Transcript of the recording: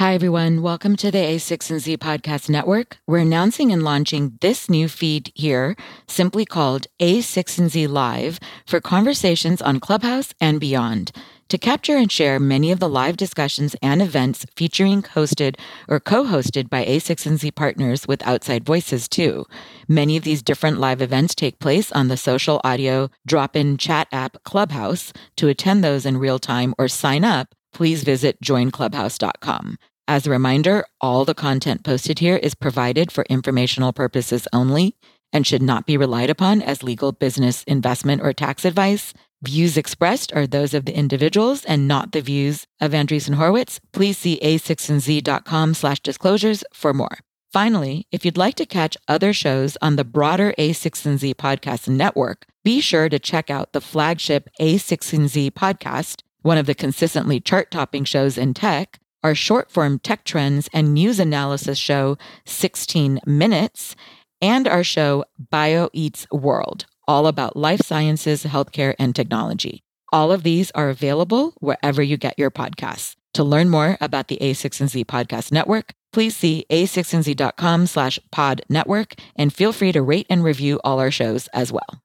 Hi, everyone. Welcome to the a16z Podcast Network. We're announcing and launching this new feed here, simply called a16z Live, for conversations on Clubhouse and beyond. To capture and share many of the live discussions and events featuring hosted or co-hosted by a16z partners with outside voices, too. Many of these different live events take place on the social audio drop-in chat app Clubhouse. To attend those in real time or sign up, please visit joinclubhouse.com. As a reminder, all the content posted here is provided for informational purposes only and should not be relied upon as legal, business, investment, or tax advice. Views expressed are those of the individuals and not the views of Andreessen Horowitz. Please see a16z.com/disclosures for more. Finally, if you'd like to catch other shows on the broader A16Z Podcast Network, be sure to check out the flagship A16Z Podcast, one of the consistently chart-topping shows in tech, our short-form tech trends and news analysis show, 16 Minutes, and our show, Bio Eats World, all about life sciences, healthcare, and technology. All of these are available wherever you get your podcasts. To learn more about the A16Z Podcast Network, please see a16z.com/podnetwork, and feel free to rate and review all our shows as well.